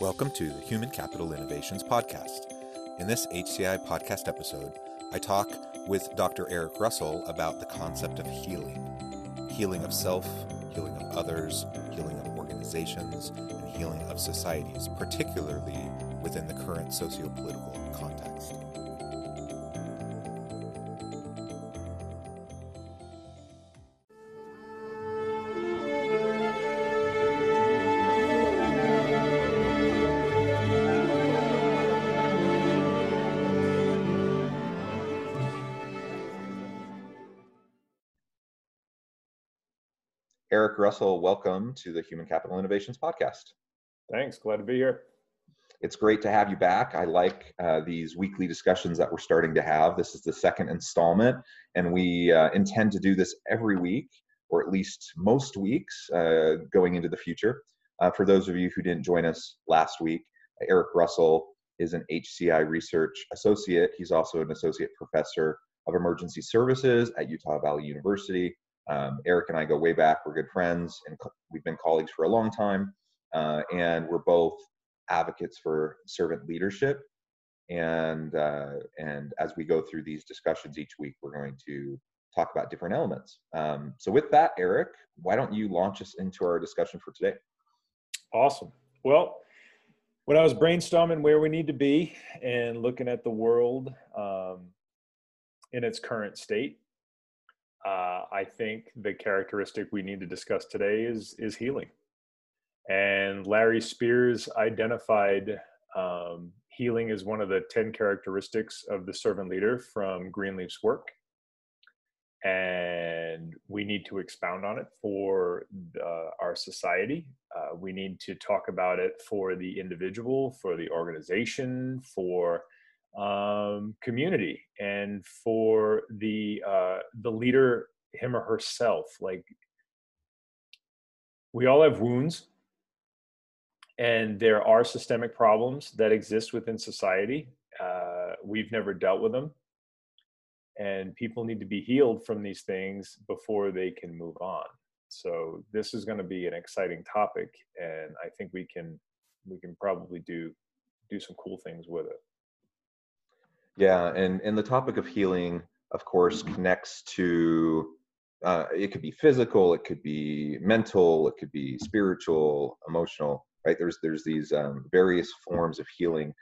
Welcome to the Human Capital Innovations Podcast. In this HCI podcast episode, I talk with Dr. Eric Russell about the concept of healing. Healing of self, healing of others, healing of organizations, and healing of societies, particularly within the current socio-political context. Eric Russell, welcome to the Human Capital Innovations Podcast. Thanks. Glad to be here. It's great to have you back. I like these weekly discussions that we're starting to have. This is the second installment, and we intend to do this every week, or at least most weeks going into the future. For those of you who didn't join us last week, Eric Russell is an HCI Research Associate. He's also an Associate Professor of Emergency Services at Utah Valley University. Eric and I go way back. We're good friends, and we've been colleagues for a long time, and we're both advocates for servant leadership, and as we go through these discussions each week, we're going to talk about different elements. So with that, Eric, why don't you launch us into our discussion for today? Awesome. Well, when I was brainstorming where we need to be and looking at the world in its current state, I think the characteristic we need to discuss today is healing. And Larry Spears identified healing as one of the 10 characteristics of the servant leader from Greenleaf's work. And we need to expound on it for our society. We need to talk about it for the individual, for the organization, for community, and for the leader, him or herself. Like, we all have wounds, and there are systemic problems that exist within society. We've never dealt with them, and people need to be healed from these things before they can move on. So this is going to be an exciting topic, and I think we can probably do some cool things with it. Yeah, and the topic of healing, of course, connects to, it could be physical, it could be mental, it could be spiritual, emotional, right? There's these various forms of healing.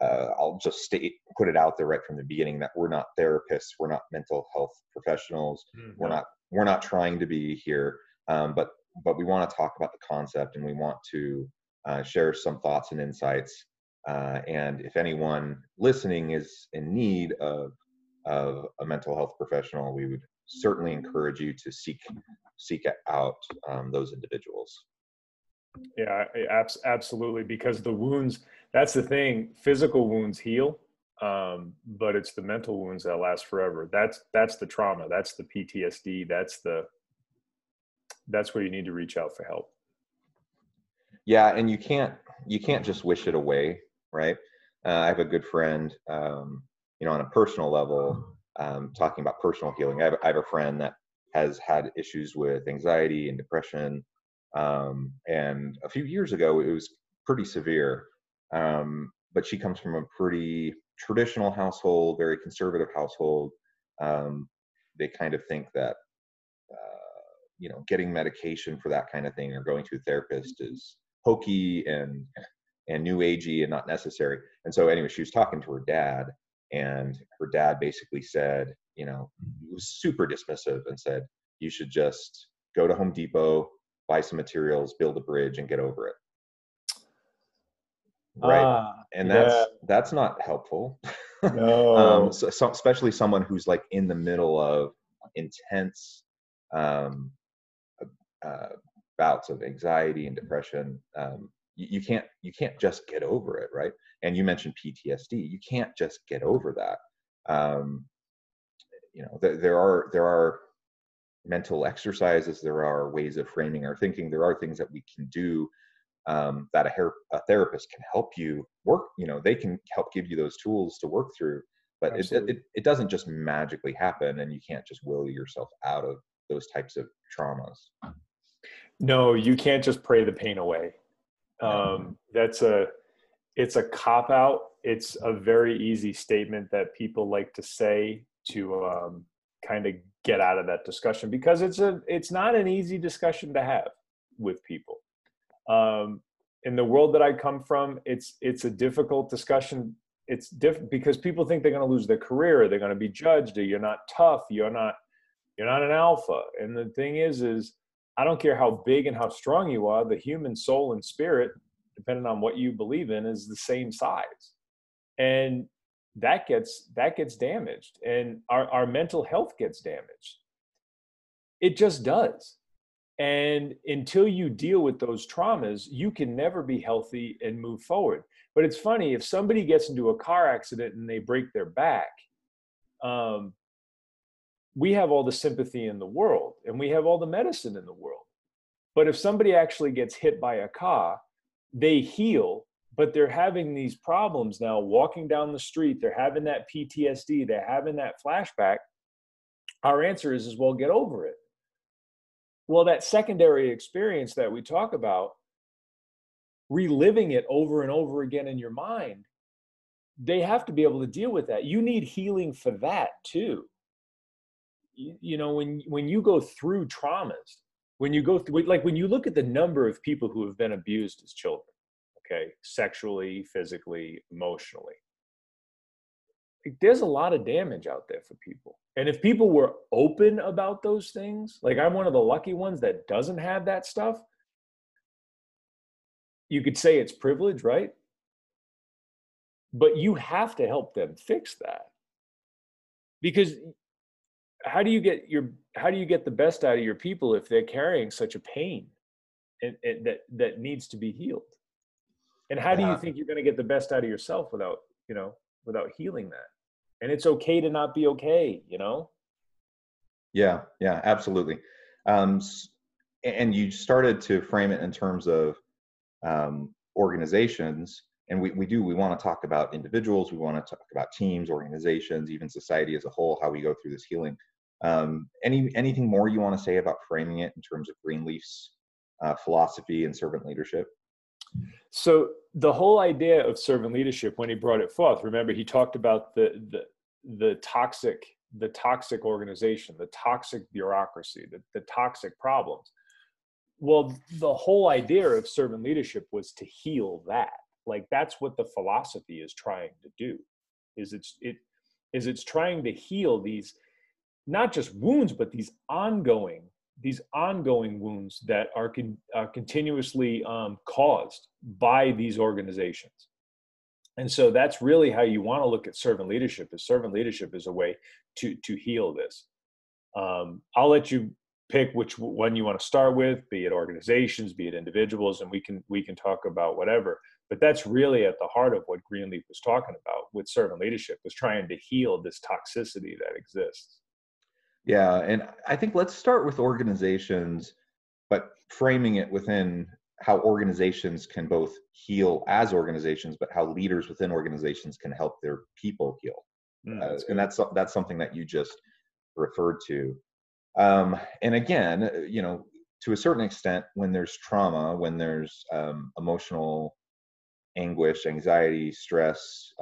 I'll just put it out there right from the beginning that we're not therapists, we're not mental health professionals, we're not trying to be here, but we want to talk about the concept, and we want to share some thoughts and insights. And if anyone listening is in need of a mental health professional, we would certainly encourage you to seek out those individuals. Yeah, absolutely. Because the wounds, that's the thing, physical wounds heal, but it's the mental wounds that last forever. That's the trauma. That's the PTSD. That's where you need to reach out for help. Yeah. And you can't just wish it away. Right. I have a good friend, on a personal level, talking about personal healing. I have a friend that has had issues with anxiety and depression. And a few years ago, it was pretty severe. But she comes from a pretty traditional household, very conservative household. They kind of think that, getting medication for that kind of thing or going to a therapist is hokey and new agey and not necessary. And so anyway, she was talking to her dad, and her dad basically said, he was super dismissive and said, you should just go to Home Depot, buy some materials, build a bridge, and get over it. Right. And that's not helpful. No. So especially someone who's like in the middle of intense bouts of anxiety and depression. you can't just get over it, right? And you mentioned PTSD. You can't just get over that. You know, there are mental exercises. There are ways of framing our thinking. There are things that we can do that a therapist can help you work. You know, they can help give you those tools to work through. But it doesn't just magically happen, and you can't just will yourself out of those types of traumas. No, you can't just pray the pain away. It's a cop out. It's a very easy statement that people like to say to kind of get out of that discussion, because it's not an easy discussion to have with people. In the world that I come from, it's a difficult discussion. It's different because people think they're going to lose their career. They're going to be judged. Or you're not tough. You're not an alpha. And the thing is I don't care how big and how strong you are. The human soul and spirit, depending on what you believe in, is the same size. And that gets damaged, and our mental health gets damaged. It just does. And until you deal with those traumas, you can never be healthy and move forward. But it's funny, if somebody gets into a car accident and they break their back, we have all the sympathy in the world and we have all the medicine in the world. But if somebody actually gets hit by a car, they heal, but they're having these problems now walking down the street. They're having that PTSD. They're having that flashback. Our answer is well, get over it. Well, that secondary experience that we talk about, reliving it over and over again in your mind, they have to be able to deal with that. You need healing for that too. You know, when you go through traumas, when you go through, like when you look at the number of people who have been abused as children, okay, sexually, physically, emotionally, there's a lot of damage out there for people. And if people were open about those things, like I'm one of the lucky ones that doesn't have that stuff, you could say it's privilege, right? But you have to help them fix that. Because how do you get the best out of your people if they're carrying such a pain and that needs to be healed? And how do you think you're going to get the best out of yourself without healing that? And it's okay to not be okay, you know? Yeah, absolutely. And you started to frame it in terms of organizations, and we want to talk about individuals, we want to talk about teams, organizations, even society as a whole, how we go through this healing. Anything more you want to say about framing it in terms of Greenleaf's philosophy and servant leadership? So the whole idea of servant leadership, when he brought it forth, remember he talked about the toxic organization, the toxic bureaucracy, the toxic problems. Well, the whole idea of servant leadership was to heal that. Like that's what the philosophy is trying to do. It's trying to heal these, not just wounds, but these ongoing wounds that are continuously caused by these organizations. And so that's really how you want to look at servant leadership, is servant leadership is a way to heal this. I'll let you pick which one you want to start with, be it organizations, be it individuals, and we can talk about whatever. But that's really at the heart of what Greenleaf was talking about with servant leadership, was trying to heal this toxicity that exists. Yeah, and I think let's start with organizations, but framing it within how organizations can both heal as organizations, but how leaders within organizations can help their people heal. And that's something that you just referred to. And again, you know, to a certain extent, when there's trauma, when there's emotional anguish, anxiety, stress,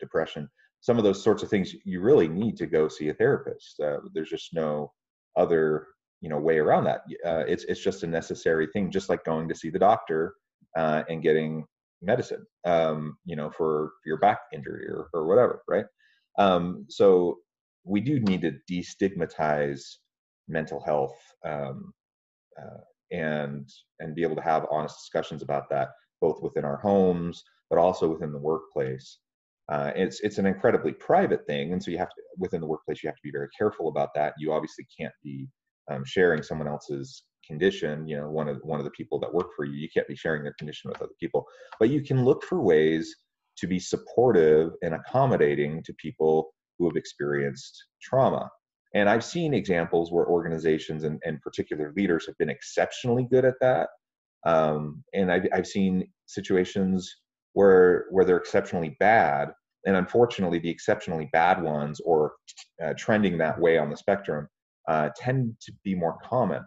depression, some of those sorts of things, you really need to go see a therapist. There's just no other, you know, way around that. It's just a necessary thing, just like going to see the doctor and getting medicine, you know, for your back injury or whatever, right? So we do need to destigmatize mental health and be able to have honest discussions about that, both within our homes, but also within the workplace. It's an incredibly private thing, and so you have to, within the workplace, you have to be very careful about that. You obviously can't be sharing someone else's condition, you know, one of the people that work for you, you can't be sharing their condition with other people, but you can look for ways to be supportive and accommodating to people who have experienced trauma. And I've seen examples where organizations and particular leaders have been exceptionally good at that. And I've seen situations where they're exceptionally bad. And unfortunately, the exceptionally bad ones, or trending that way on the spectrum, tend to be more common,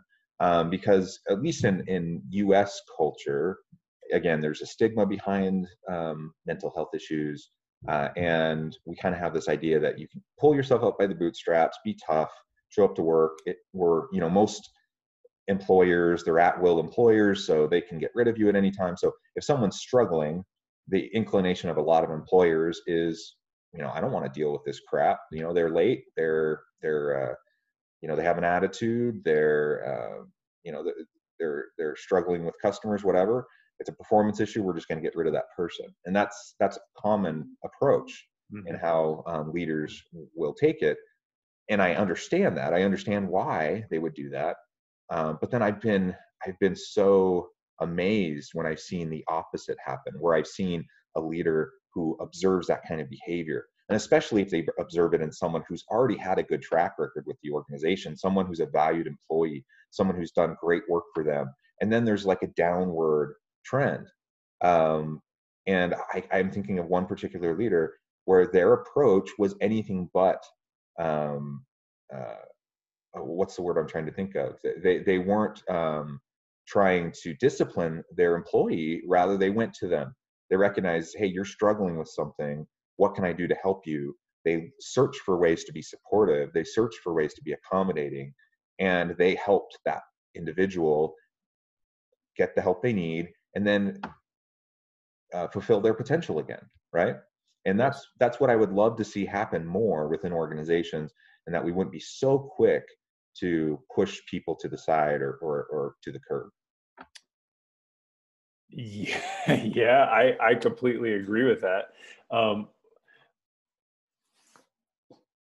because at least in U.S. culture, again, there's a stigma behind mental health issues. And we kind of have this idea that you can pull yourself up by the bootstraps, be tough, show up to work. Most employers, they're at-will employers, so they can get rid of you at any time. So if someone's struggling, the inclination of a lot of employers is, you know, I don't want to deal with this crap. You know, they're late, they're you know, they have an attitude, they're struggling with customers, whatever. It's a performance issue. We're just going to get rid of that person. And that's a common approach in how leaders will take it. And I understand that. I understand why they would do that. But then I've been so amazed when I've seen the opposite happen, where I've seen a leader who observes that kind of behavior. And especially if they observe it in someone who's already had a good track record with the organization, someone who's a valued employee, someone who's done great work for them. And then there's like a downward trend. And I'm thinking of one particular leader where their approach was anything but, what's the word I'm trying to think of? They weren't trying to discipline their employee. Rather, they went to them. They recognized, hey, you're struggling with something. What can I do to help you? They searched for ways to be supportive. They searched for ways to be accommodating. And they helped that individual get the help they need, and then fulfill their potential again, right? And that's what I would love to see happen more within organizations, and that we wouldn't be so quick to push people to the side or to the curb. Yeah, I completely agree with that.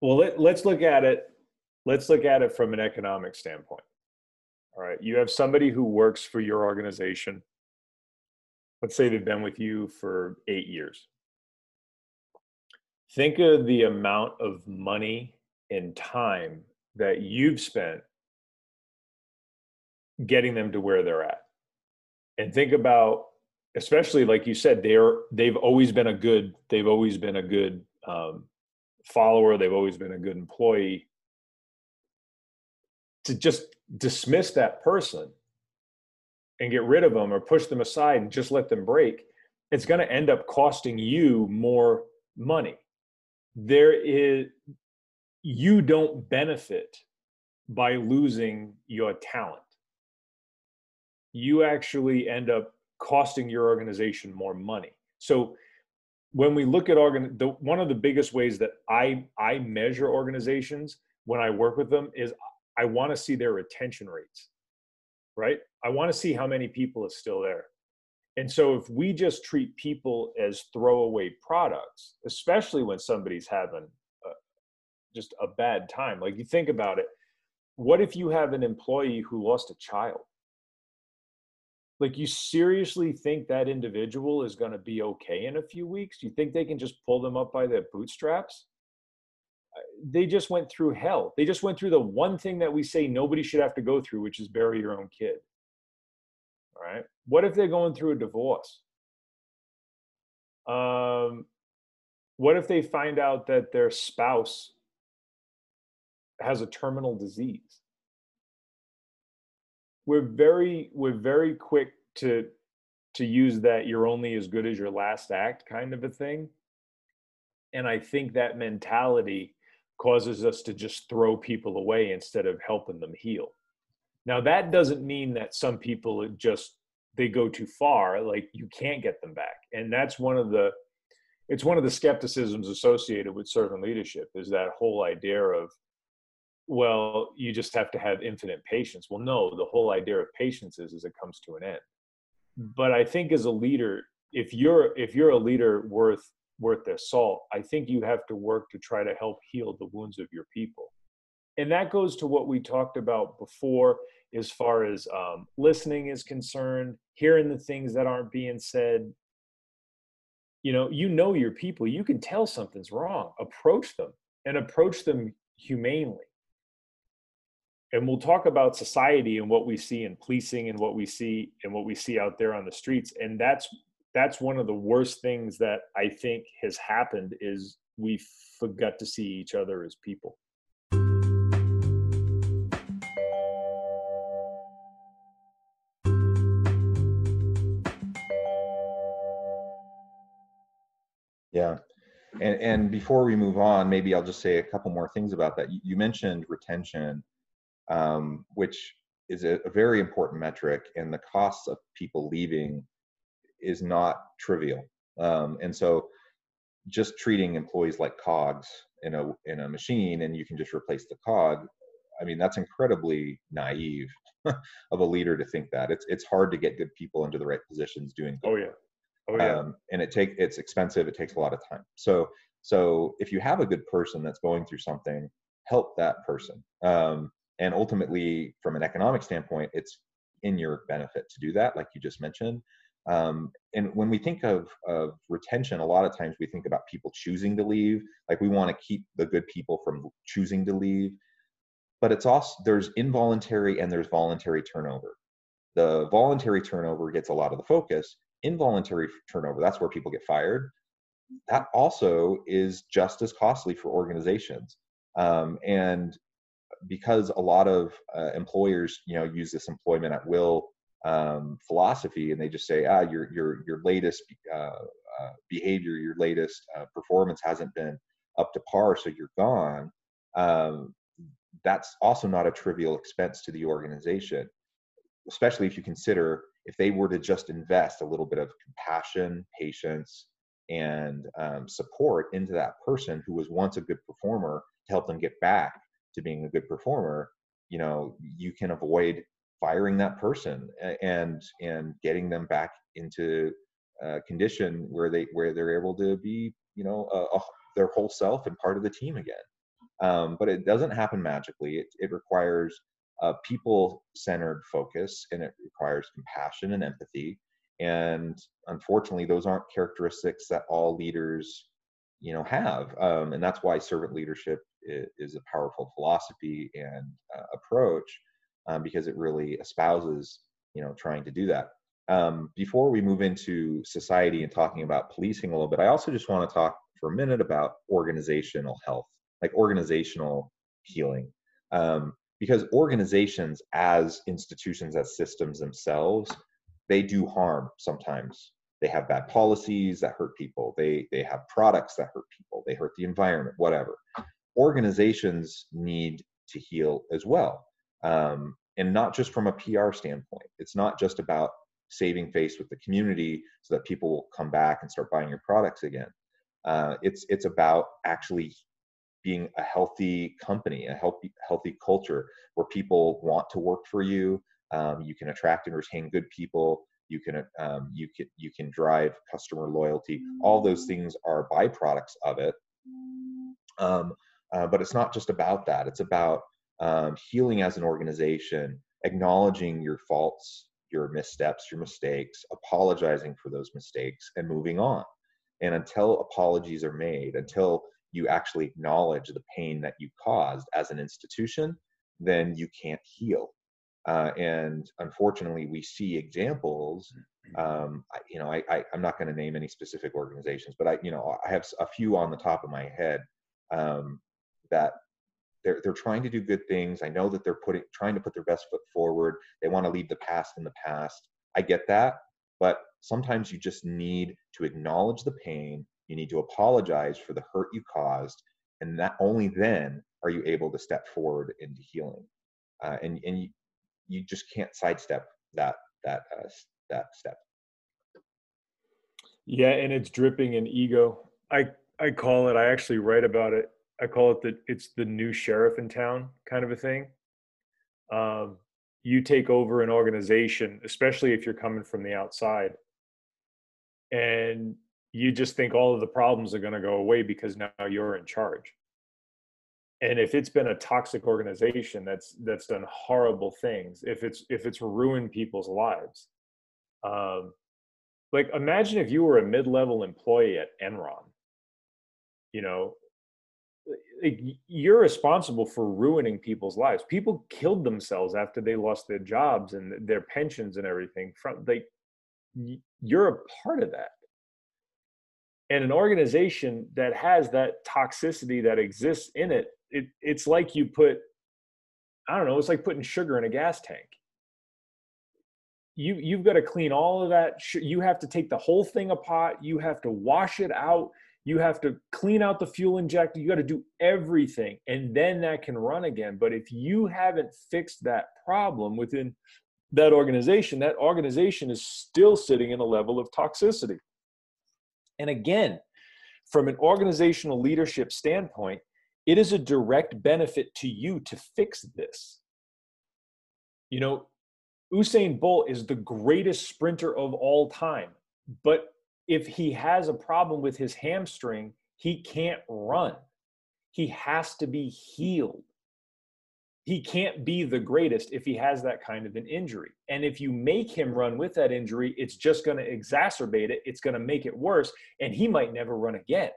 Well, let's look at it. Let's look at it from an economic standpoint. All right, you have somebody who works for your organization. Let's say they've been with you for 8 years. Think of the amount of money and time that you've spent getting them to where they're at. And think about, especially like you said, they've always been a good follower. They've always been a good employee. To just dismiss that person and get rid of them or push them aside and just let them break, it's going to end up costing you more money. You don't benefit by losing your talent. You actually end up costing your organization more money. So when we look at one of the biggest ways that I measure organizations when I work with them is I want to see their retention rates, right? I want to see how many people is still there. And so if we just treat people as throwaway products, especially when somebody's having just a bad time, like you think about it, what if you have an employee who lost a child? Like, you seriously think that individual is going to be okay in a few weeks? You think they can just pull them up by their bootstraps? They just went through hell. They just went through the one thing that we say nobody should have to go through, which is bury your own kid. All right. What if they're going through a divorce? What if they find out that their spouse has a terminal disease? We're very quick to use that you're only as good as your last act kind of a thing. And I think that mentality causes us to just throw people away instead of helping them heal. Now, that doesn't mean that some people they go too far, like you can't get them back. And that's one of the skepticisms associated with servant leadership, is that whole idea of, well, you just have to have infinite patience. Well, no, the whole idea of patience is it comes to an end. But I think as a leader, if you're a leader worth their salt, I think you have to work to try to help heal the wounds of your people. And that goes to what we talked about before as far as listening is concerned, hearing the things that aren't being said. You know your people, you can tell something's wrong, approach them and approach them humanely. And we'll talk about society and what we see in policing and what we see out there on the streets. And that's one of the worst things that I think has happened is we forgot to see each other as people. Yeah. And before we move on, maybe I'll just say a couple more things about that. You mentioned retention, which is a very important metric, and the cost of people leaving is not trivial. And so just treating employees like cogs in a machine, and you can just replace the cog. I mean, that's incredibly naive of a leader to think that. It's hard to get good people into the right positions doing good. Oh yeah. And it's expensive. It takes a lot of time. So if you have a good person that's going through something, help that person. And ultimately, from an economic standpoint, it's in your benefit to do that, like you just mentioned. And when we think of retention, a lot of times we think about people choosing to leave. Like, we want to keep the good people from choosing to leave, but it's also, there's involuntary and there's voluntary turnover. The voluntary turnover gets a lot of the focus. Involuntary turnover, that's where people get fired. That also is just as costly for organizations. And because a lot of employers, use this employment at will philosophy, and they just say, your latest behavior, your latest performance hasn't been up to par, so you're gone. That's also not a trivial expense to the organization, especially if you consider if they were to just invest a little bit of compassion, patience, and support into that person who was once a good performer, to help them get back to being a good performer. You can avoid firing that person and getting them back into a condition where they're able to be, their whole self and part of the team again. But it doesn't happen magically. It requires a people-centered focus, and it requires compassion and empathy. And unfortunately, those aren't characteristics that all leaders, have. And that's why servant leadership is a powerful philosophy and approach, because it really espouses, trying to do that. Before we move into society and talking about policing a little bit, I also just want to talk for a minute about organizational health, like organizational healing. Because organizations as institutions, as systems themselves, they do harm sometimes. They have bad policies that hurt people. They have products that hurt people. They hurt the environment, whatever. Organizations need to heal as well. And not just from a PR standpoint. It's not just about saving face with the community so that people will come back and start buying your products again. It's about actually being a healthy company, a healthy culture where people want to work for you. You can attract and retain good people. You can drive customer loyalty. All those things are byproducts of it. But it's not just about that. It's about healing as an organization, acknowledging your faults, your missteps, your mistakes, apologizing for those mistakes, and moving on. And until apologies are made, until you actually acknowledge the pain that you caused as an institution, then you can't heal. And unfortunately, we see examples. I'm not going to name any specific organizations, but I have a few on the top of my head that they're trying to do good things. I know that they're trying to put their best foot forward. They want to leave the past in the past. I get that, but sometimes you just need to acknowledge the pain. You need to apologize for the hurt you caused, and that only then are you able to step forward into healing. And you just can't sidestep that step. Yeah, and it's dripping in ego. I call it. I actually write about it. I call it it's the new sheriff in town kind of a thing. You take over an organization, especially if you're coming from the outside, and you just think all of the problems are going to go away because now you're in charge. And if it's been a toxic organization that's done horrible things, if it's ruined people's lives, like imagine if you were a mid-level employee at Enron, you know, like, you're responsible for ruining people's lives. People killed themselves after they lost their jobs and their pensions and everything. From like, you're a part of that. And an organization that has that toxicity that exists in it, it's like you put, I don't know, it's like putting sugar in a gas tank. You've got to clean all of that. You have to take the whole thing apart. You have to wash it out. You have to clean out the fuel injector. You got to do everything. And then that can run again. But if you haven't fixed that problem within that organization is still sitting in a level of toxicity. And again, from an organizational leadership standpoint, it is a direct benefit to you to fix this. You know, Usain Bolt is the greatest sprinter of all time, but if he has a problem with his hamstring, he can't run. He has to be healed. He can't be the greatest if he has that kind of an injury. And if you make him run with that injury, it's just going to exacerbate it. It's going to make it worse, and he might never run again.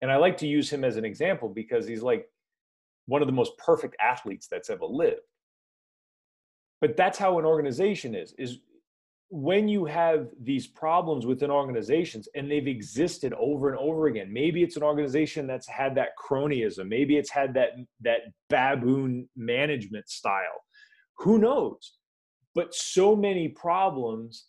And I like to use him as an example because he's like one of the most perfect athletes that's ever lived. But that's how an organization is when you have these problems within organizations and they've existed over and over again. Maybe it's an organization that's had that cronyism. Maybe it's had that baboon management style. Who knows? But so many problems.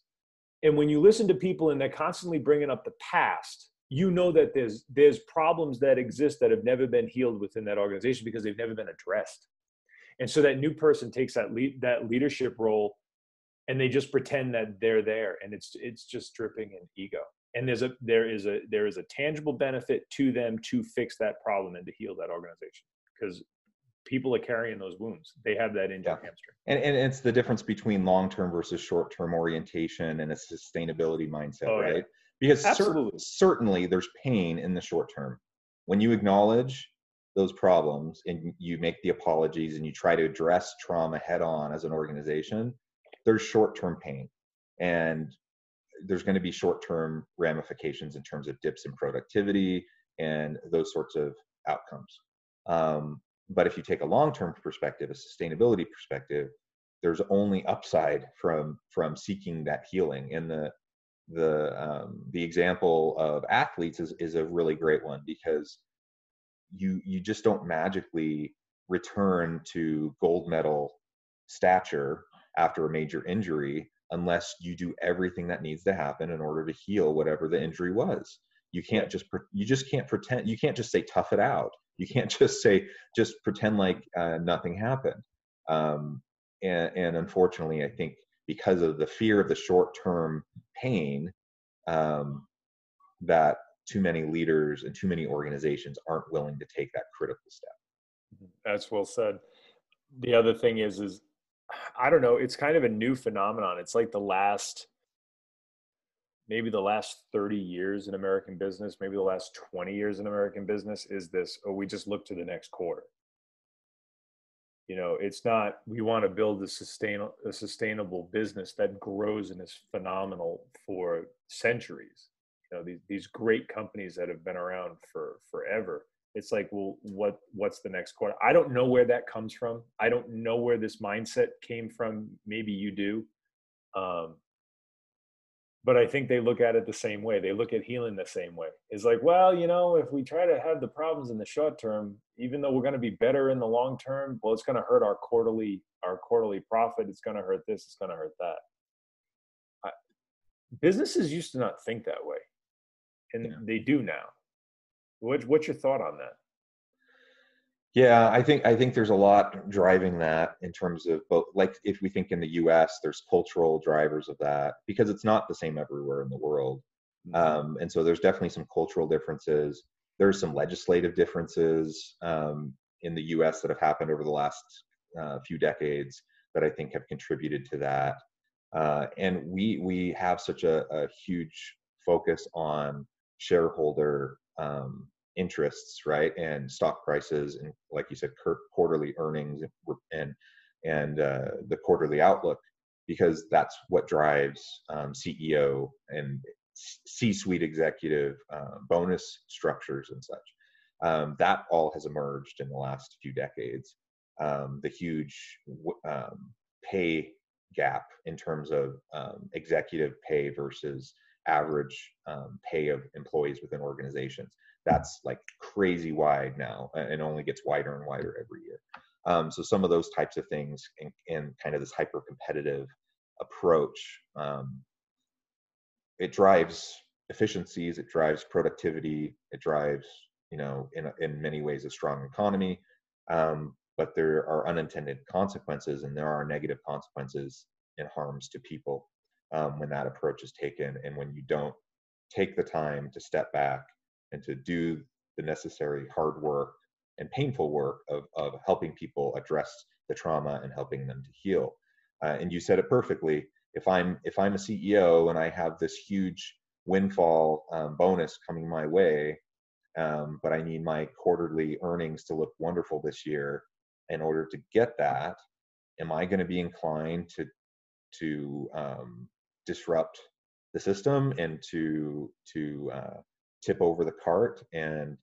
And when you listen to people and they're constantly bringing up the past, you know that there's problems that exist that have never been healed within that organization because they've never been addressed. And so that new person takes that leadership role, and they just pretend that they're there, and it's just dripping in ego. And there is a tangible benefit to them to fix that problem and to heal that organization, because people are carrying those wounds. They have that injured hamstring. And it's the difference between long-term versus short-term orientation and a sustainability mindset, right? Yeah. Because certainly there's pain in the short term. When you acknowledge those problems and you make the apologies and you try to address trauma head on as an organization, there's short-term pain, and there's going to be short-term ramifications in terms of dips in productivity and those sorts of outcomes. But if you take a long-term perspective, a sustainability perspective, there's only upside from seeking that healing. And the example of athletes is a really great one, because you just don't magically return to gold medal stature after a major injury unless you do everything that needs to happen in order to heal whatever the injury was. You can't just say tough it out. You can't just say, just pretend like nothing happened. And unfortunately, I think because of the fear of the short-term pain, that too many leaders and too many organizations aren't willing to take that critical step. That's well said. The other thing is I don't know, it's kind of a new phenomenon. It's like maybe the last 30 years in American business, maybe the last 20 years in American business is this, oh, we just look to the next quarter. You know, it's not, we want to build a sustainable business that grows and is phenomenal for centuries. You know, these great companies that have been around for forever. It's like, well, what's the next quarter? I don't know where that comes from. I don't know where this mindset came from. Maybe you do. But I think they look at it the same way. They look at healing the same way. It's like, well, you know, if we try to have the problems in the short term, even though we're going to be better in the long term, well, it's going to hurt our quarterly profit. It's going to hurt this. It's going to hurt that. Businesses used to not think that way. And they do now. What's your thought on that? Yeah, I think there's a lot driving that in terms of both, like if we think in the US, there's cultural drivers of that because it's not the same everywhere in the world. And so there's definitely some cultural differences. There's some legislative differences in the US that have happened over the last few decades that I think have contributed to that. And we have such a huge focus on shareholder interests, right? And stock prices, and like you said, quarterly earnings and the quarterly outlook, because that's what drives CEO and C-suite executive bonus structures and such. That all has emerged in the last few decades. The huge pay gap in terms of executive pay versus average pay of employees within organizations. That's like crazy wide now and only gets wider and wider every year. So some of those types of things and kind of this hyper-competitive approach, it drives efficiencies, it drives productivity, it drives, you know, in many ways a strong economy, but there are unintended consequences, and there are negative consequences and harms to people when that approach is taken, and when you don't take the time to step back and to do the necessary hard work and painful work of helping people address the trauma and helping them to heal. And you said it perfectly. If I'm a CEO and I have this huge windfall bonus coming my way, but I need my quarterly earnings to look wonderful this year in order to get that, am I going to be inclined to disrupt the system and to tip over the cart and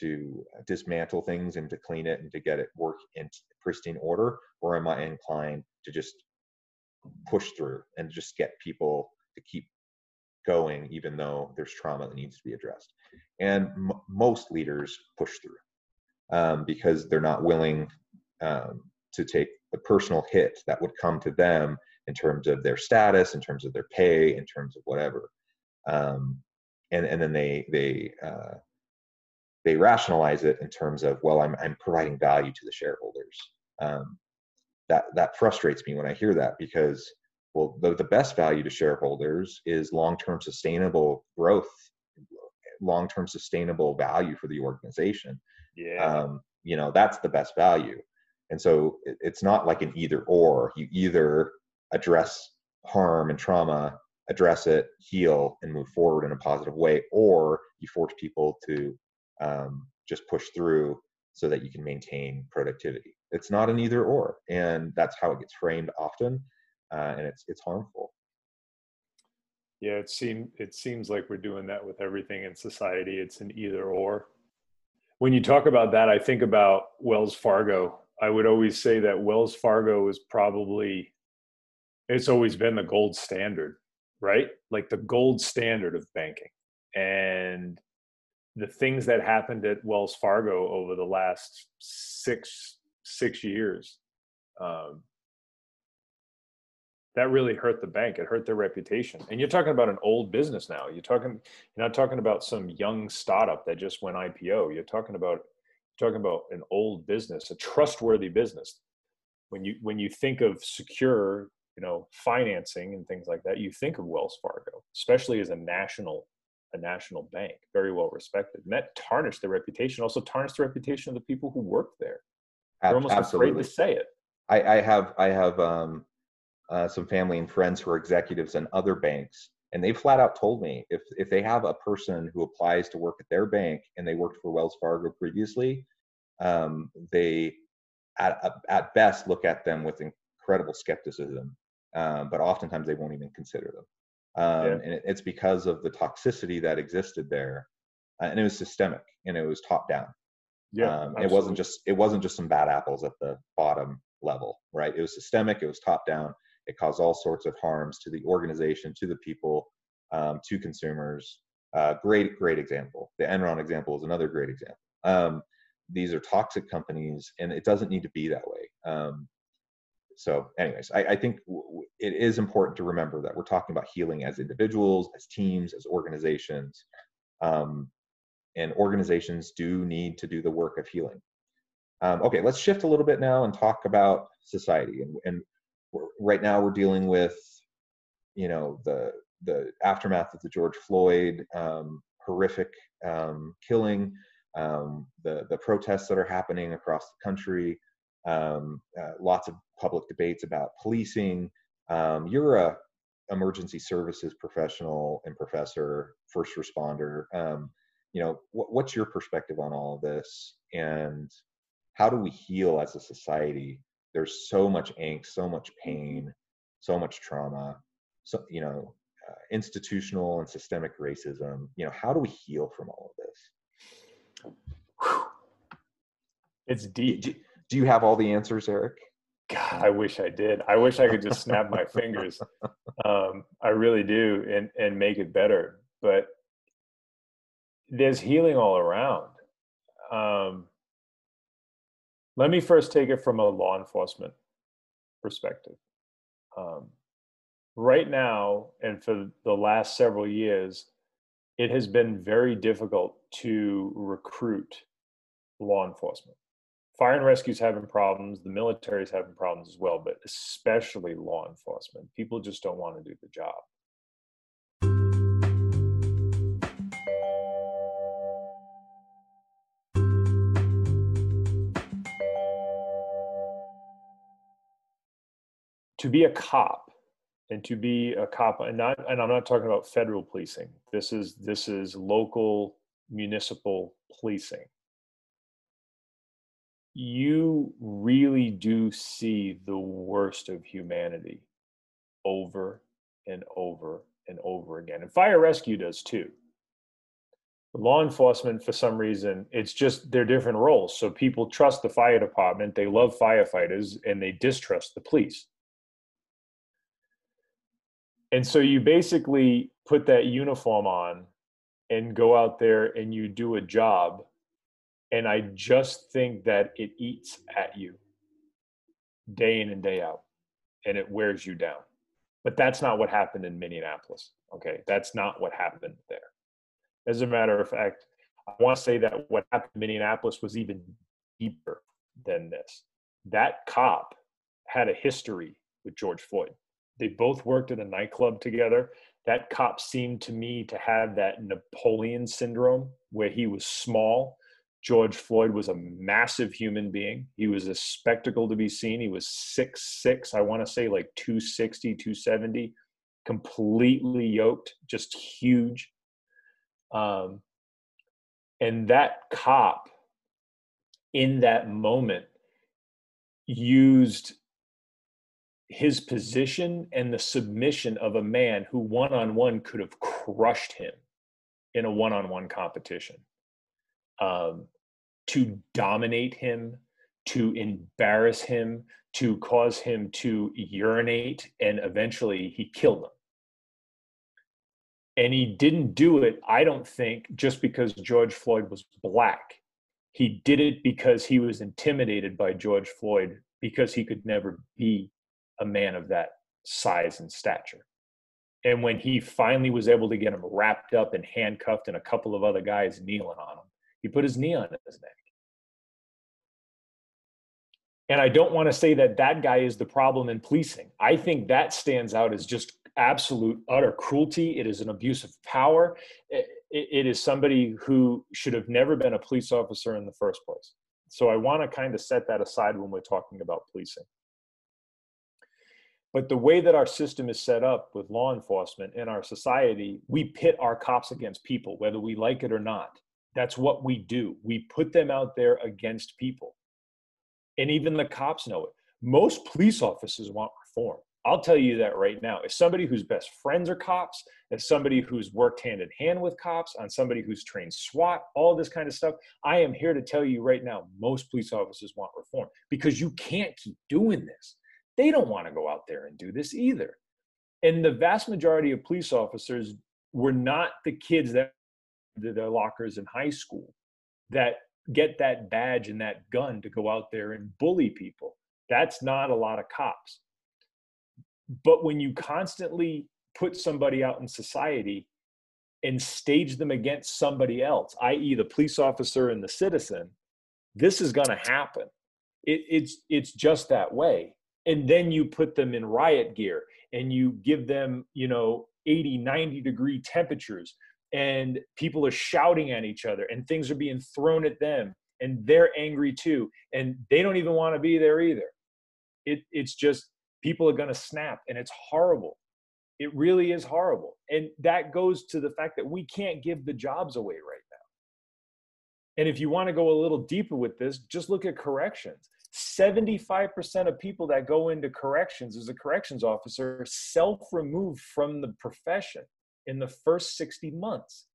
to dismantle things and to clean it and to get it work in pristine order? Or am I inclined to just push through and just get people to keep going, even though there's trauma that needs to be addressed? And most leaders push through because they're not willing to take the personal hit that would come to them in terms of their status, in terms of their pay, in terms of whatever. And then they rationalize it in terms of, well, I'm providing value to the shareholders. That frustrates me when I hear that, because, well, the best value to shareholders is long-term sustainable growth, long-term sustainable value for the organization. Yeah. You know, that's the best value. And so it's not like an either or. You either address harm and trauma, address it, heal, and move forward in a positive way, or you force people to just push through so that you can maintain productivity. It's not an either or, and that's how it gets framed often, and it's harmful. Yeah, it seems like we're doing that with everything in society. It's an either or. When you talk about that, I think about Wells Fargo. I would always say that Wells Fargo is probably, it's always been the gold standard, right? Like the gold standard of banking. And the things that happened at Wells Fargo over the last six years, that really hurt the bank. It hurt their reputation. And you're talking about an old business now. You're not talking about some young startup that just went IPO. You're talking about an old business, a trustworthy business. When you think of secure, you know, financing and things like that, you think of Wells Fargo, especially as a national bank, very well respected. And that tarnished their reputation, also tarnished the reputation of the people who work there. They're almost Absolutely. Afraid to say it. I have some family and friends who are executives in other banks, and they flat out told me if they have a person who applies to work at their bank and they worked for Wells Fargo previously, they at best look at them with incredible skepticism, but oftentimes they won't even consider them. And it's because of the toxicity that existed there, and it was systemic and it was top down. Yeah, it wasn't just some bad apples at the bottom level, right? It was systemic. It was top down. It caused all sorts of harms to the organization, to the people, to consumers. Great example. The Enron example is another great example. These are toxic companies, and it doesn't need to be that way. So anyways, I think it is important to remember that we're talking about healing as individuals, as teams, as organizations. And organizations do need to do the work of healing. Okay, let's shift a little bit now and talk about society. And right now we're dealing with, you know, the aftermath of the George Floyd horrific killing, the protests that are happening across the country, lots of public debates about policing. You're a emergency services professional and professor, first responder. you know, what's your perspective on all of this, and how do we heal as a society? There's so much angst, so much pain, so much trauma, so, you know, institutional and systemic racism. You know, how do we heal from all of this? Whew. It's deep. Do you have all the answers, Eric? God, I wish I did. I wish I could just snap my fingers. I really do, and make it better. But there's healing all around. Let me first take it from a law enforcement perspective. Right now, and for the last several years, it has been very difficult to recruit law enforcement. Fire and rescue is having problems. The military is having problems as well, but especially law enforcement. People just don't want to do the job. To be a cop, and to be a cop, and I'm not talking about federal policing. This is local, municipal policing. You really do see the worst of humanity over and over and over again. And fire rescue does too. Law enforcement, for some reason, it's just they're different roles. So people trust the fire department, they love firefighters, and they distrust the police. And so you basically put that uniform on and go out there and you do a job. And I just think that it eats at you day in and day out, and it wears you down. But that's not what happened in Minneapolis, okay? That's not what happened there. As a matter of fact, I want to say that what happened in Minneapolis was even deeper than this. That cop had a history with George Floyd. They both worked at a nightclub together. That cop seemed to me to have that Napoleon syndrome where he was small. George Floyd was a massive human being. He was a spectacle to be seen. He was 6'6", I want to say like 260, 270, completely yoked, just huge. And that cop in that moment used his position and the submission of a man who one-on-one could have crushed him in a one-on-one competition. To dominate him, to embarrass him, to cause him to urinate, and eventually he killed him. And he didn't do it, I don't think, just because George Floyd was black. He did it because he was intimidated by George Floyd, because he could never be a man of that size and stature. And when he finally was able to get him wrapped up and handcuffed and a couple of other guys kneeling on him, he put his knee on his neck. And I don't want to say that that guy is the problem in policing. I think that stands out as just absolute, utter cruelty. It is an abuse of power. It is somebody who should have never been a police officer in the first place. So I want to kind of set that aside when we're talking about policing. But the way that our system is set up with law enforcement in our society, we pit our cops against people, whether we like it or not. That's what we do. We put them out there against people. And even the cops know it. Most police officers want reform. I'll tell you that right now. As somebody whose best friends are cops, as somebody who's worked hand in hand with cops, on somebody who's trained SWAT, all this kind of stuff, I am here to tell you right now, most police officers want reform because you can't keep doing this. They don't want to go out there and do this either. And the vast majority of police officers were not the kids that their lockers in high school that get that badge and that gun to go out there and bully people. That's not a lot of cops. But when you constantly put somebody out in society and stage them against somebody else, i.e. the police officer and the citizen, this is going to happen. It's just that way. And then you put them in riot gear and you give them, you know, 80, 90 degree temperatures. And people are shouting at each other and things are being thrown at them and they're angry too. And they don't even want to be there either. It's just people are going to snap and it's horrible. It really is horrible. And that goes to the fact that we can't give the jobs away right now. And if you want to go a little deeper with this, just look at corrections. 75% of people that go into corrections as a corrections officer self-removed from the profession in the first 60 months.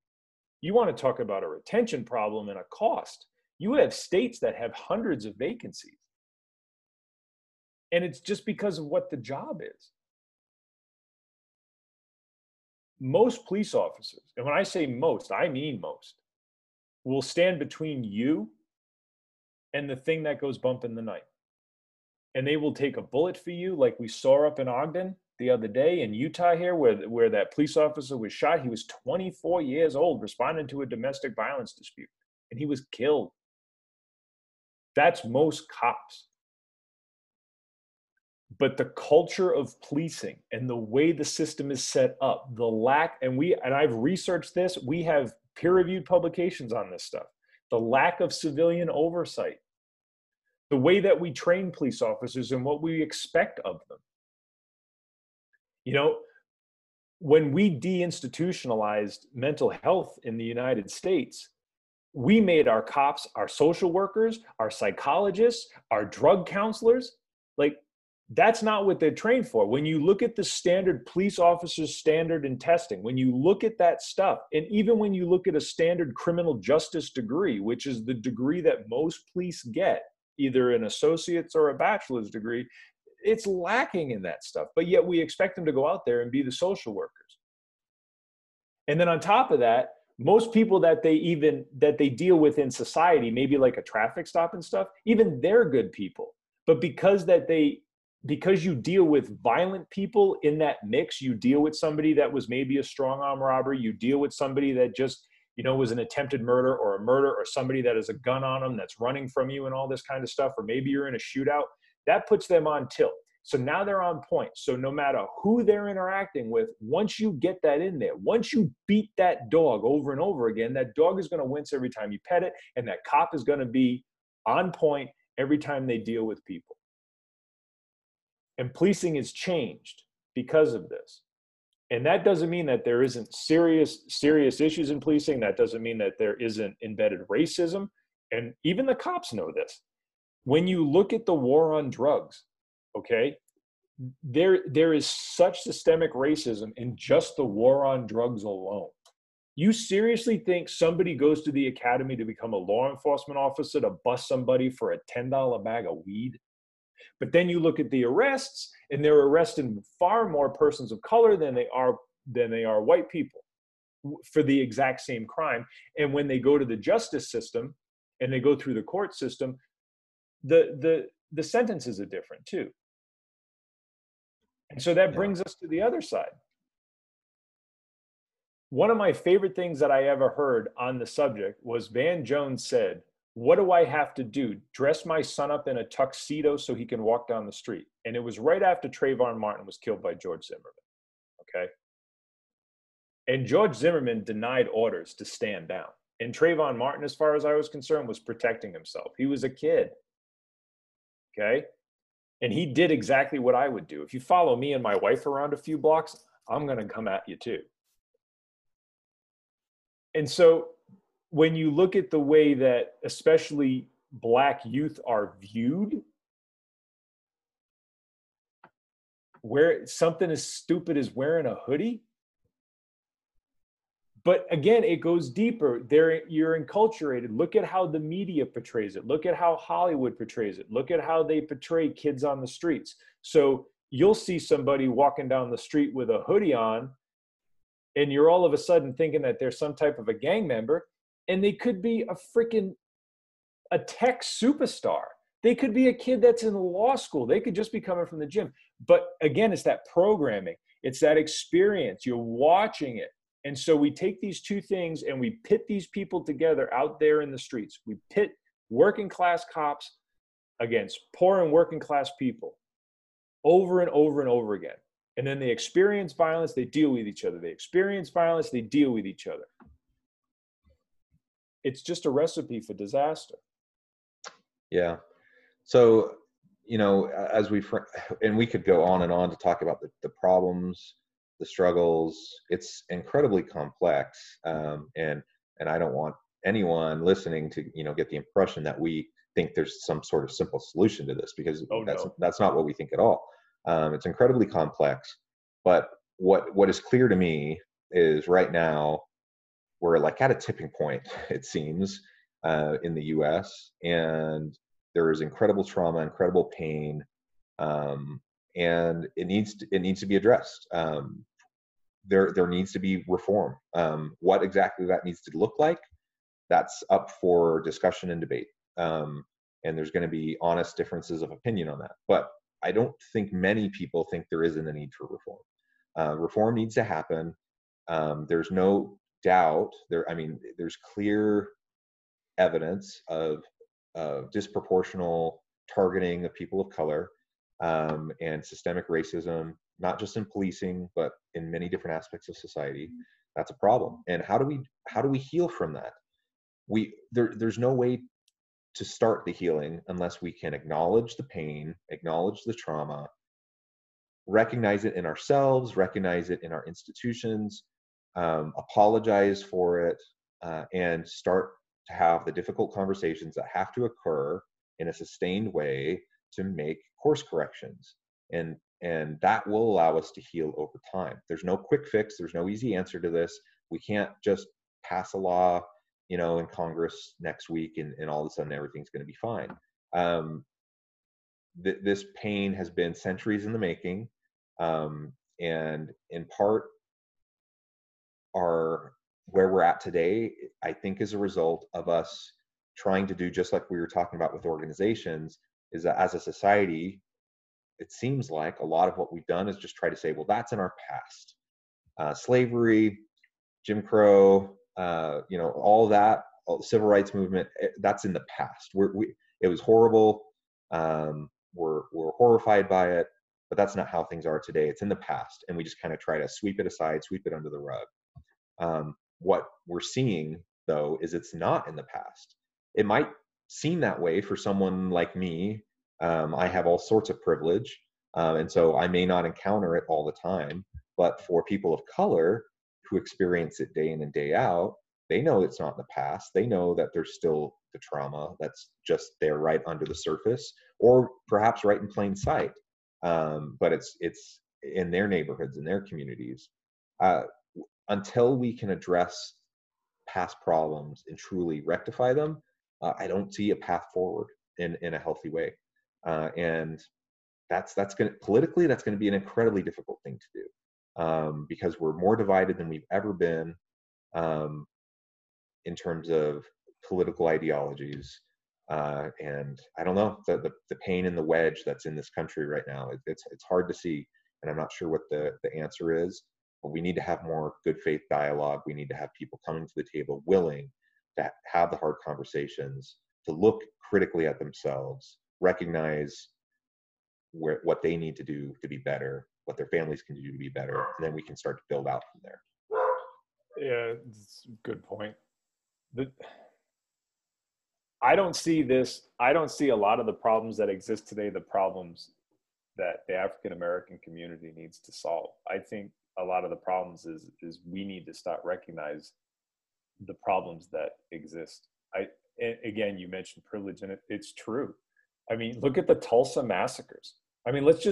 You want to talk about a retention problem and a cost. You have states that have hundreds of vacancies. And it's just because of what the job is. Most police officers, and when I say most, I mean most, will stand between you and the thing that goes bump in the night. And they will take a bullet for you, like we saw up in Ogden the other day in Utah here, where that police officer was shot. He was 24 years old, responding to a domestic violence dispute, and he was killed. That's most cops. But the culture of policing and the way the system is set up, the lack, and I've researched this, we have peer-reviewed publications on this stuff, the lack of civilian oversight, the way that we train police officers and what we expect of them. You know, when we deinstitutionalized mental health in the United States, we made our cops our social workers, our psychologists, our drug counselors. Like, that's not what they're trained for. When you look at the standard police officers standard in testing, when you look at that stuff, and even when you look at a standard criminal justice degree, which is the degree that most police get, either an associate's or a bachelor's degree, it's lacking in that stuff. But yet we expect them to go out there and be the social workers. And then on top of that, most people that they deal with in society, maybe like a traffic stop and stuff, even they're good people. But because you deal with violent people in that mix, you deal with somebody that was maybe a strong arm robber, you deal with somebody that just, you know, was an attempted murder or a murder, or somebody that has a gun on them that's running from you and all this kind of stuff, or maybe you're in a shootout, that puts them on tilt. So now they're on point. So no matter who they're interacting with, once you get that in there, once you beat that dog over and over again, that dog is going to wince every time you pet it, and that cop is going to be on point every time they deal with people. And policing has changed because of this. And that doesn't mean that there isn't serious issues in policing. That doesn't mean that there isn't embedded racism. And even the cops know this. When you look at the war on drugs, okay, there is such systemic racism in just the war on drugs alone. You seriously think somebody goes to the academy to become a law enforcement officer to bust somebody for a $10 bag of weed? But then you look at the arrests, and they're arresting far more persons of color than they are white people for the exact same crime. And when they go to the justice system and they go through the court system, the sentences are different too. And so that brings us to the other side. One of my favorite things that I ever heard on the subject was Van Jones said, "What do I have to do? Dress my son up in a tuxedo so he can walk down the street." And it was right after Trayvon Martin was killed by George Zimmerman, okay? And George Zimmerman denied orders to stand down. And Trayvon Martin, as far as I was concerned, was protecting himself. He was a kid, okay? And he did exactly what I would do. If you follow me and my wife around a few blocks, I'm gonna come at you too. And so, when you look at the way that especially Black youth are viewed, where something as stupid as wearing a hoodie, but again, it goes deeper. There, you're enculturated. Look at how the media portrays it. Look at how Hollywood portrays it. Look at how they portray kids on the streets. So you'll see somebody walking down the street with a hoodie on, and you're all of a sudden thinking that they're some type of a gang member. And they could be a tech superstar. They could be a kid that's in law school. They could just be coming from the gym. But again, it's that programming. It's that experience. You're watching it. And so we take these two things and we pit these people together out there in the streets. We pit working class cops against poor and working class people over and over and over again. And then they experience violence. They deal with each other. They experience violence. They deal with each other. It's just a recipe for disaster. Yeah. So, you know, as we could go on and on to talk about the problems, the struggles. It's incredibly complex. And I don't want anyone listening to, you know, get the impression that we think there's some sort of simple solution to this, because that's not what we think at all. It's incredibly complex, but what is clear to me is right now we're like at a tipping point, it seems, in the US, and there is incredible trauma, incredible pain, and it needs to be addressed. There needs to be reform. What exactly that needs to look like, that's up for discussion and debate. And there's going to be honest differences of opinion on that. But I don't think many people think there isn't a need for reform. Reform needs to happen. There's no doubt there. I mean, there's clear evidence of disproportional targeting of people of color, and systemic racism, not just in policing, but in many different aspects of society. That's a problem. And how do we heal from that? There's no way to start the healing unless we can acknowledge the pain, acknowledge the trauma, recognize it in ourselves, recognize it in our institutions, apologize for it, and start to have the difficult conversations that have to occur in a sustained way to make course corrections. And that will allow us to heal over time. There's no quick fix. There's no easy answer to this. We can't just pass a law, you know, in Congress next week and all of a sudden everything's going to be fine. This pain has been centuries in the making. And in part, where we're at today, I think, is a result of us trying to do, just like we were talking about with organizations, is that as a society, it seems like a lot of what we've done is just try to say, well, that's in our past. Slavery, Jim Crow, you know, all that, civil rights movement, that's in the past. It was horrible. We're horrified by it, but that's not how things are today. It's in the past. And we just kind of try to sweep it aside, sweep it under the rug. What we're seeing, though, is it's not in the past. It might seem that way for someone like me. I have all sorts of privilege, and so I may not encounter it all the time, but for people of color who experience it day in and day out, they know it's not in the past. They know that there's still the trauma that's just there right under the surface, or perhaps right in plain sight, but it's in their neighborhoods, in their communities. Until we can address past problems and truly rectify them, I don't see a path forward in a healthy way. And politically, that's going to be an incredibly difficult thing to do, because we're more divided than we've ever been, in terms of political ideologies. And I don't know, the pain and the wedge that's in this country right now, it's hard to see. And I'm not sure what the answer is, but we need to have more good faith dialogue. We need to have people coming to the table willing to have the hard conversations, to look critically at themselves, recognize what they need to do to be better, what their families can do to be better, and then we can start to build out from there. Yeah, it's a good point. I don't see a lot of the problems that exist today, the problems that the African-American community needs to solve. I think a lot of the problems is we need to start recognize the problems that exist. Again, you mentioned privilege, and it's true. I mean, look at the Tulsa massacres. I mean, let's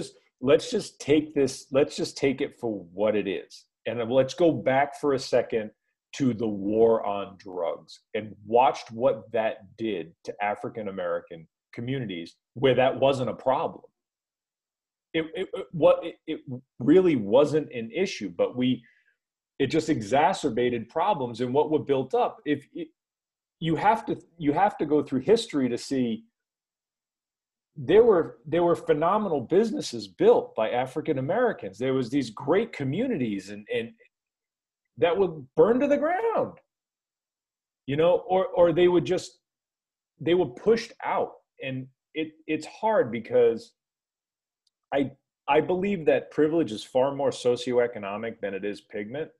just take it for what it is. And let's go back for a second to the war on drugs and watched what that did to African American communities where that wasn't a problem. It really wasn't an issue, but it just exacerbated problems and what were built up. You have to go through history to see there were phenomenal businesses built by African Americans. There was these great communities and that would burn to the ground, you know, or they were pushed out. And it's hard because I believe that privilege is far more socioeconomic than it is pigment.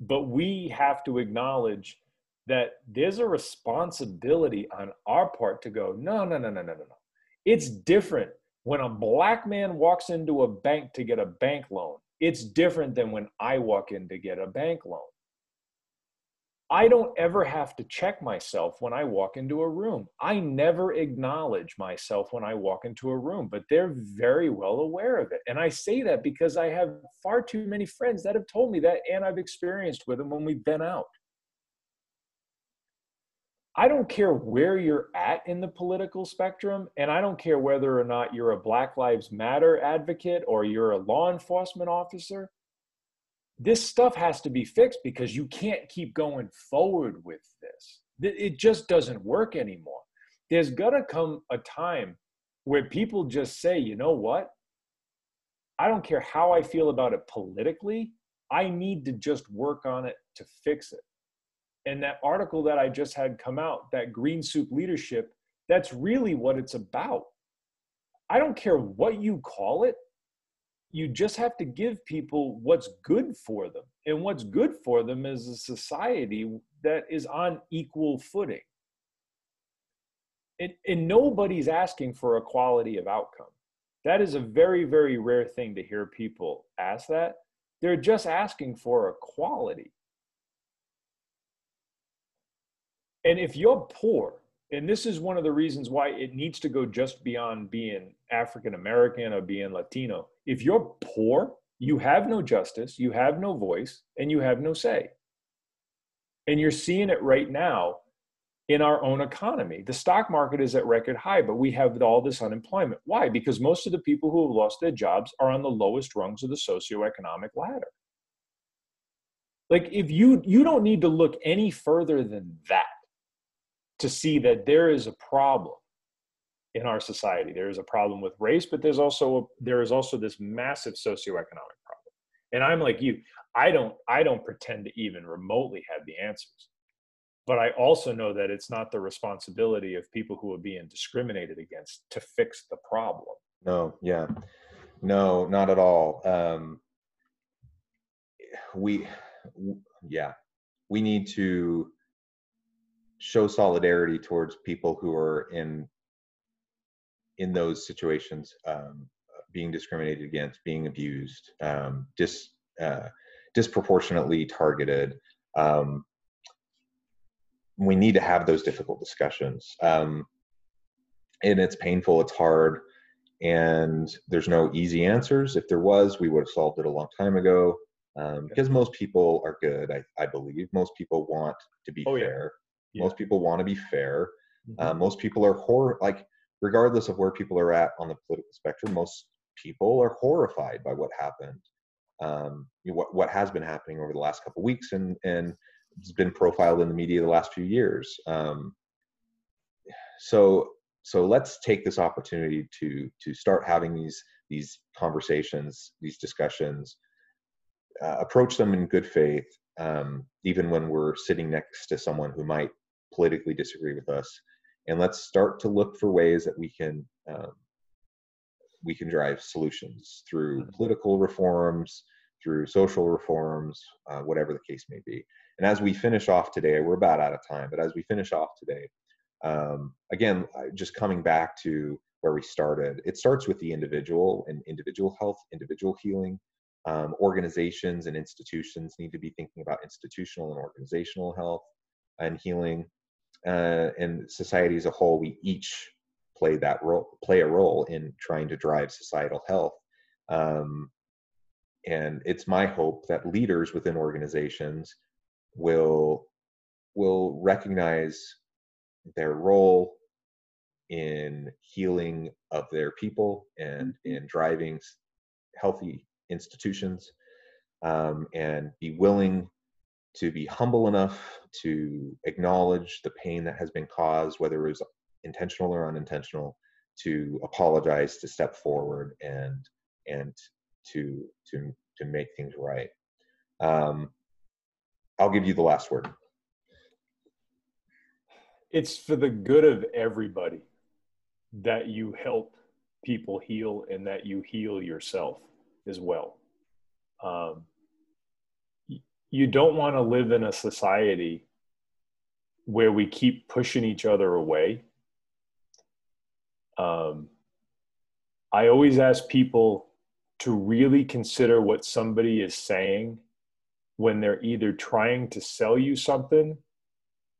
But we have to acknowledge that there's a responsibility on our part to go, no. It's different when a black man walks into a bank to get a bank loan. It's different than when I walk in to get a bank loan. I don't ever have to check myself when I walk into a room. I never acknowledge myself when I walk into a room, but they're very well aware of it. And I say that because I have far too many friends that have told me that, and I've experienced with them when we've been out. I don't care where you're at in the political spectrum, and I don't care whether or not you're a Black Lives Matter advocate or you're a law enforcement officer. This stuff has to be fixed because you can't keep going forward with this. It just doesn't work anymore. There's gonna come a time where people just say, you know what? I don't care how I feel about it politically. I need to just work on it to fix it. And that article that I just had come out, that green soup leadership, that's really what it's about. I don't care what you call it. You just have to give people what's good for them. And what's good for them is a society that is on equal footing. And nobody's asking for equality of outcome. That is a very, very rare thing to hear people ask that. They're just asking for equality. And if you're poor, and this is one of the reasons why it needs to go just beyond being African American or being Latino. If you're poor, you have no justice, you have no voice, and you have no say. And you're seeing it right now in our own economy. The stock market is at record high, but we have all this unemployment. Why? Because most of the people who have lost their jobs are on the lowest rungs of the socioeconomic ladder. Like, if you don't need to look any further than that to see that there is a problem in our society. There is a problem with race, but there is also this massive socioeconomic problem. And I'm like you, I don't pretend to even remotely have the answers. But I also know that it's not the responsibility of people who are being discriminated against to fix the problem. No, yeah. No, not at all. We need to show solidarity towards people who are in those situations, being discriminated against, being abused, disproportionately targeted. We need to have those difficult discussions. And it's painful, it's hard, and there's no easy answers. If there was, we would have solved it a long time ago, because most people are good, I believe. Most people want to be fair. Yeah. Most people want to be fair. Most people are regardless of where people are at on the political spectrum, most people are horrified by what happened, what has been happening over the last couple of weeks, and it's been profiled in the media the last few years. So let's take this opportunity to start having these conversations, these discussions, approach them in good faith, even when we're sitting next to someone who might politically disagree with us. And let's start to look for ways that we can drive solutions through political reforms, through social reforms, whatever the case may be. And as we finish off today, we're about out of time, but as we finish off today, again, just coming back to where we started, it starts with the individual and individual health, individual healing. Organizations and institutions need to be thinking about institutional and organizational health and healing. And society as a whole, we each play a role in trying to drive societal health. And it's my hope that leaders within organizations will recognize their role in healing of their people and in driving healthy institutions, and be willing to be humble enough to acknowledge the pain that has been caused, whether it was intentional or unintentional, to apologize, to step forward, and to make things right. I'll give you the last word. It's for the good of everybody that you help people heal and that you heal yourself as well. You don't want to live in a society where we keep pushing each other away. I always ask people to really consider what somebody is saying when they're either trying to sell you something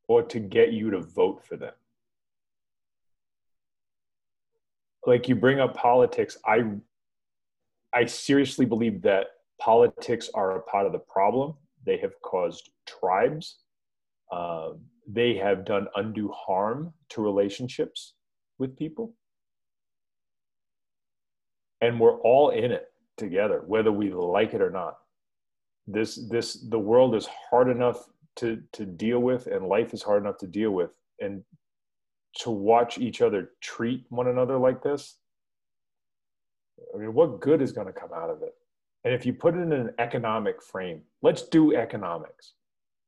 or to get you to vote for them. Like, you bring up politics. I seriously believe that politics are a part of the problem. They have caused tribes. They have done undue harm to relationships with people. And we're all in it together, whether we like it or not. The world is hard enough to deal with, and life is hard enough to deal with. And to watch each other treat one another like this, I mean, what good is going to come out of it? And if you put it in an economic frame, let's do economics.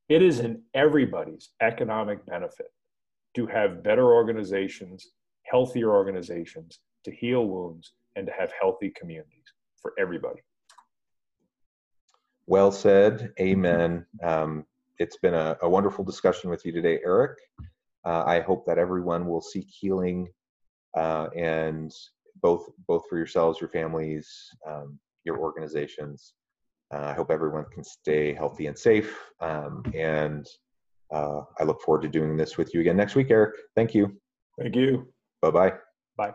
It is in everybody's economic benefit to have better organizations, healthier organizations, to heal wounds, and to have healthy communities for everybody. Well said. Amen. It's been a wonderful discussion with you today, Eric. I hope that everyone will seek healing, and both for yourselves, your families, your organizations. I hope everyone can stay healthy and safe. And I look forward to doing this with you again next week, Eric. Thank you. Thank you. Bye-bye. Bye.